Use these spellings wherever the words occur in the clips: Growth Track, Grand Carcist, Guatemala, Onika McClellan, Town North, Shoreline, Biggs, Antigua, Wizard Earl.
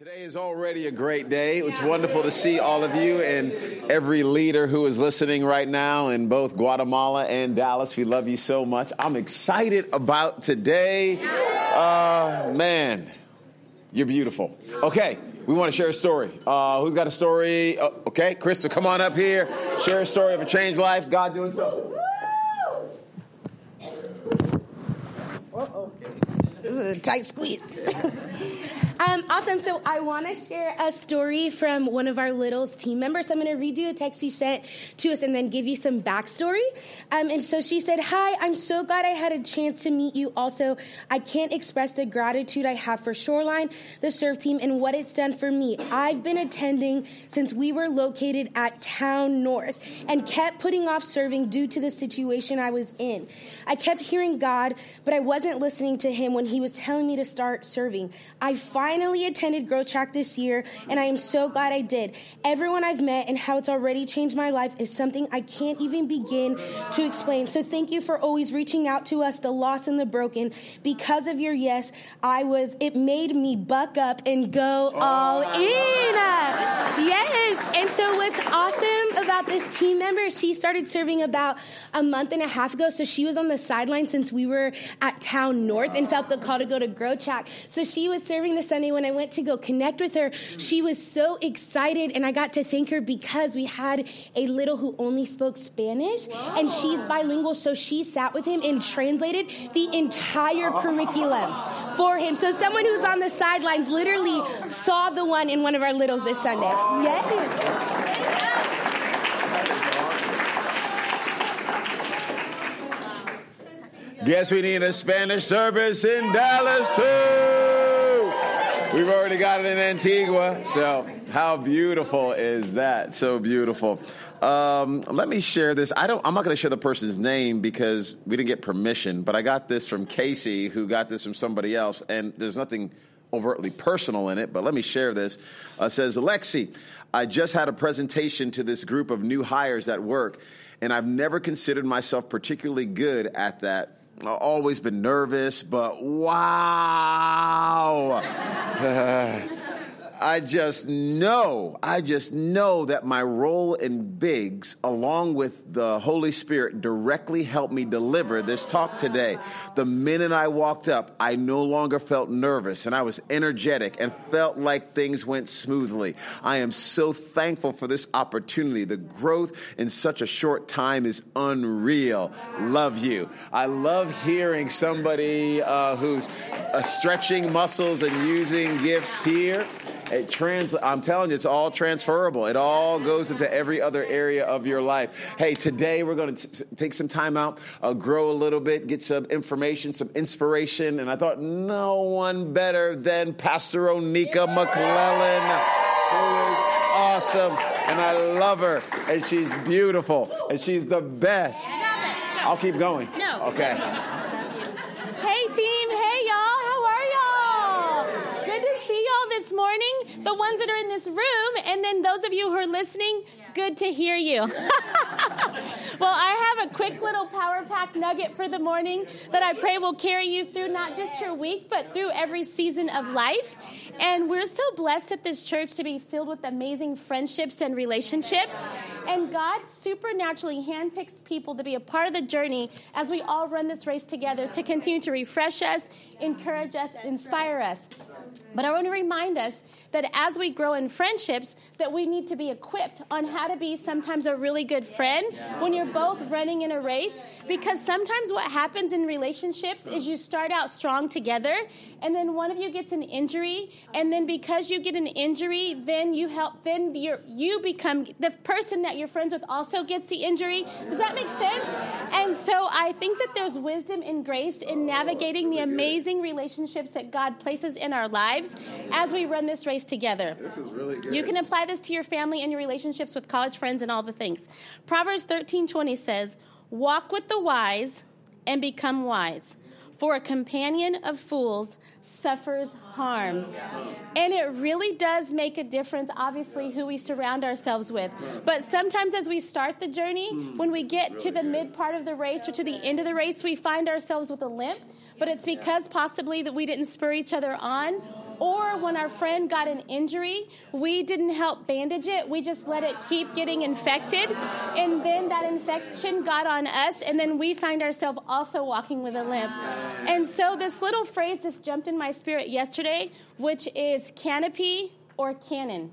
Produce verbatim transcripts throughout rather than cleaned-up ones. Today is already a great day. It's wonderful to see all of you and every leader who is listening right now in both Guatemala and Dallas. We love you so much. I'm excited about today. Uh, man, you're beautiful. Okay, we want to share a story. Uh, who's got a story? Oh, okay, Crystal, come on up here. Share a story of a changed life, God doing something. Uh-oh. This is a tight squeeze. Um, awesome. So I want to share a story from one of our Littles team members. So I'm going to read you a text she sent to us and then give you some backstory. Um, and so she said, "Hi, I'm so glad I had a chance to meet you. Also, I can't express the gratitude I have for Shoreline, the serve team, and what it's done for me. I've been attending since we were located at Town North and kept putting off serving due to the situation I was in. I kept hearing God, but I wasn't listening to him when he was telling me to start serving. I finally Finally attended Growth Track this year, and I am so glad I did. Everyone I've met and how it's already changed my life is something I can't even begin to explain. So thank you for always reaching out to us, the lost and the broken. Because of your yes, I was. It made me buck up and go all in." Yes. And so what's awesome about this team member, she started serving about a month and a half ago. So she was on the sideline since we were at Town North and felt the call to go to Growth Track. So she was serving the Sunday when I went to go connect with her. She was so excited, and I got to thank her because we had a Little who only spoke Spanish. Wow. And she's bilingual, so she sat with him and translated the entire curriculum for him. So someone who's on the sidelines literally saw the one in one of our Littles this Sunday. Yes. Guess we need a Spanish service in Dallas too. We've already got it in Antigua, so how beautiful is that? So beautiful. Um, let me share this. I don't. I'm not going to share the person's name because we didn't get permission, but I got this from Casey, who got this from somebody else, and there's nothing overtly personal in it, but let me share this. Uh, it says, "Lexi, I just had a presentation to this group of new hires at work, and I've never considered myself particularly good at that. I've always been nervous, but wow, uh, I just know, I just know that my role in Biggs, along with the Holy Spirit, directly helped me deliver this talk today. The minute I walked up, I no longer felt nervous, and I was energetic and felt like things went smoothly. I am so thankful for this opportunity. The growth in such a short time is unreal. Love you." I love hearing somebody uh, who's uh, stretching muscles and using gifts here. It trans- I'm telling you, it's all transferable. It all goes into every other area of your life. Hey, today we're going to t- take some time out, uh, grow a little bit, get some information, some inspiration. And I thought no one better than Pastor Onika McClellan, who is awesome. And I love her. And she's beautiful. And she's the best. Stop it. Stop. I'll keep going. No. Okay. Hey, team. Hey, y'all. This morning, the ones that are in this room, and then those of you who are listening, good to hear you. Well, I have a quick little power pack nugget for the morning that I pray will carry you through not just your week, but through every season of life. And we're so blessed at this church to be filled with amazing friendships and relationships. And God supernaturally handpicks people to be a part of the journey as we all run this race together to continue to refresh us, encourage us, inspire us. But I want to remind us that as we grow in friendships, that we need to be equipped on how to be sometimes a really good friend when you're both running in a race. Because sometimes what happens in relationships is you start out strong together, and then one of you gets an injury, and then because you get an injury, then you help, then you you become the person that you're friends with also gets the injury. Does that make sense? And so I think that there's wisdom and grace in navigating the amazing relationships that God places in our lives as we run this race together. This is really good. You can apply this to your family and your relationships with college friends and all the things. Proverbs thirteen twenty says, "Walk with the wise and become wise, for a companion of fools suffers harm." And it really does make a difference, obviously, who we surround ourselves with. But sometimes as we start the journey, when we get to the mid part of the race or to the end of the race, we find ourselves with a limp. But it's because possibly that we didn't spur each other on, or when our friend got an injury, we didn't help bandage it. We just let it keep getting infected, and then that infection got on us, and then we find ourselves also walking with a limp. And so this little phrase just jumped in my spirit yesterday, which is canopy or cannon.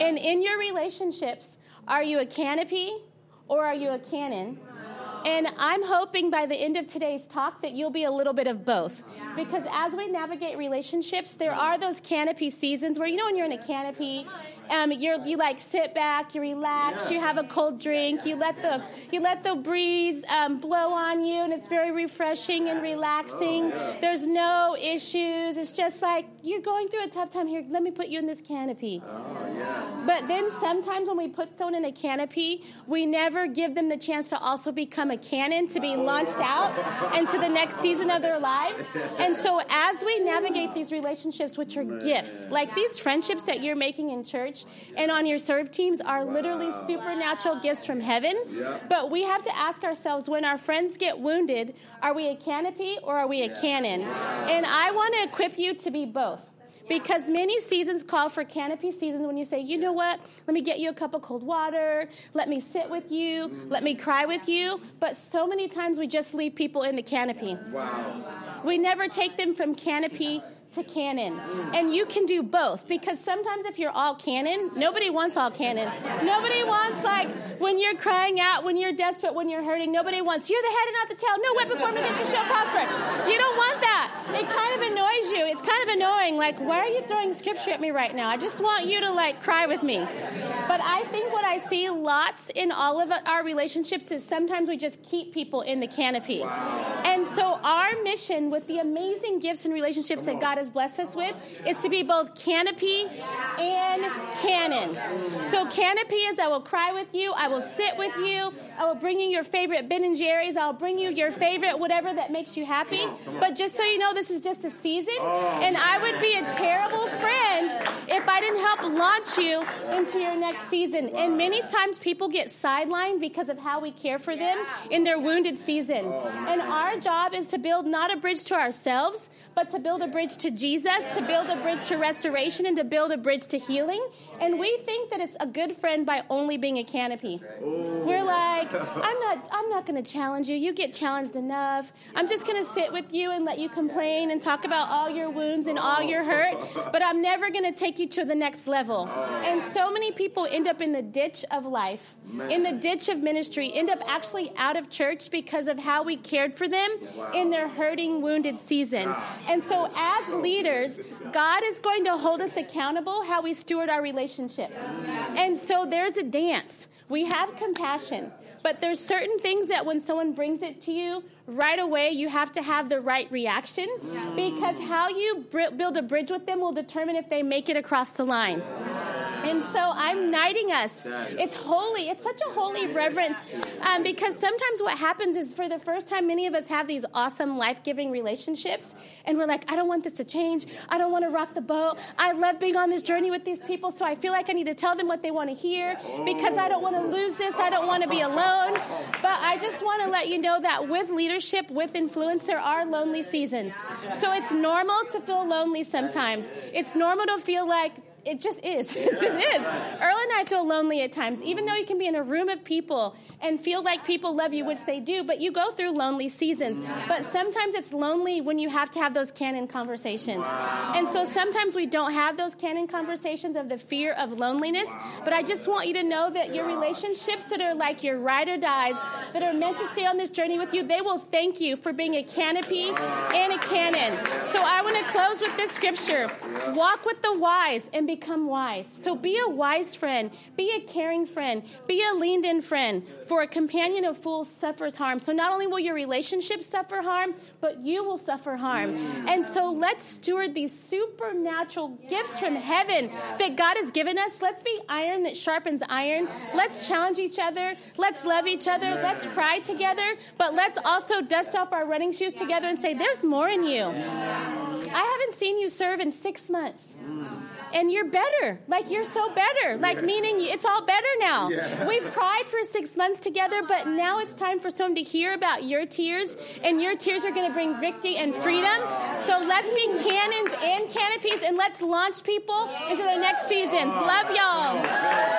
And in your relationships, are you a canopy or are you a cannon? And I'm hoping by the end of today's talk that you'll be a little bit of both. Because as we navigate relationships, there are those canopy seasons where, you know, when you're in a canopy, um, you're, you like sit back, you relax, you have a cold drink, you let the you let the breeze um, blow on you, and it's very refreshing and relaxing. There's no issues. It's just like, you're going through a tough time here. Let me put you in this canopy. But then sometimes when we put someone in a canopy, we never give them the chance to also become a cannon, to be launched out into the next season of their lives. And so as we navigate these relationships, which are gifts, like these friendships that you're making in church and on your serve teams are literally supernatural gifts from heaven. But we have to ask ourselves, when our friends get wounded, are we a canopy or are we a cannon? And I want to equip you to be both. Because many seasons call for canopy seasons when you say, you know what, let me get you a cup of cold water, let me sit with you, let me cry with you. But so many times we just leave people in the canopy. Wow. We never take them from canopy to cannon. And you can do both, because sometimes if you're all cannon, nobody wants all cannon. Nobody wants, like, when you're crying out, when you're desperate, when you're hurting, nobody wants, you're the head and not the tail, no weapon formed against you shall prosper. You don't want that. It kind of annoys you. It's kind of annoying. Like, why are you throwing scripture at me right now? I just want you to, like, cry with me. But I think what I see lots in all of our relationships is sometimes we just keep people in the canopy. And so our mission with the amazing gifts and relationships that God has blessed us with is to be both canopy and cannon. So canopy is, I will cry with you, I will sit with you, I will bring you your favorite Ben and Jerry's, I'll bring you your favorite whatever that makes you happy. But just so you know, this is just a season, and I would be a terrible friend if I didn't help launch you into your next season. And many times people get sidelined because of how we care for them in their wounded season. And our job is to build not a bridge to ourselves, but to build a bridge to Jesus, to build a bridge to restoration, and to build a bridge to healing. And we think that it's a good friend by only being a canopy. We're like, I'm not I'm not going to challenge you. You get challenged enough. I'm just going to sit with you and let you complain and talk about all your wounds and all your hurt, but I'm never going to take you to the next level. And so many people end up in the ditch of life, in the ditch of ministry, end up actually out of church because of how we cared for them in their hurting, wounded season. And so as leaders, God is going to hold us accountable how we steward our relationships. And so there's a dance. We have compassion, but there's certain things that when someone brings it to you, right away you have to have the right reaction, because how you br- build a bridge with them will determine if they make it across the line. And so I'm knighting us. It's holy. It's such a holy reverence, um, because sometimes what happens is for the first time, many of us have these awesome life-giving relationships, and we're like, I don't want this to change. I don't want to rock the boat. I love being on this journey with these people, so I feel like I need to tell them what they want to hear because I don't want to lose this. I don't want to be alone. But I just want to let you know that with leadership, with influence, there are lonely seasons. So it's normal to feel lonely sometimes. It's normal to feel like, it just is. It just is. Earl and I feel lonely at times, even though you can be in a room of people and feel like people love you, which they do, but you go through lonely seasons. But sometimes it's lonely when you have to have those canon conversations. Wow. And so sometimes we don't have those canon conversations of the fear of loneliness, wow. But I just want you to know that your relationships that are like your ride or dies, that are meant to stay on this journey with you, they will thank you for being a canopy and a cannon. So I want to close with this scripture. Walk with the wise and be Become wise. So be a wise friend, be a caring friend, be a leaned-in friend. For a companion of fools suffers harm. So not only will your relationship suffer harm, but you will suffer harm. And so let's steward these supernatural gifts from heaven that God has given us. Let's be iron that sharpens iron. Let's challenge each other. Let's love each other. Let's cry together. But let's also dust off our running shoes together and say, there's more in you. I haven't seen you serve in six months. Mm. And you're better. Like, you're so better. Like, yeah. meaning it's all better now. Yeah. We've cried for six months together, but now it's time for someone to hear about your tears, and your tears are going to bring victory and freedom. So let's be cannons and canopies, and let's launch people into their next seasons. Love y'all.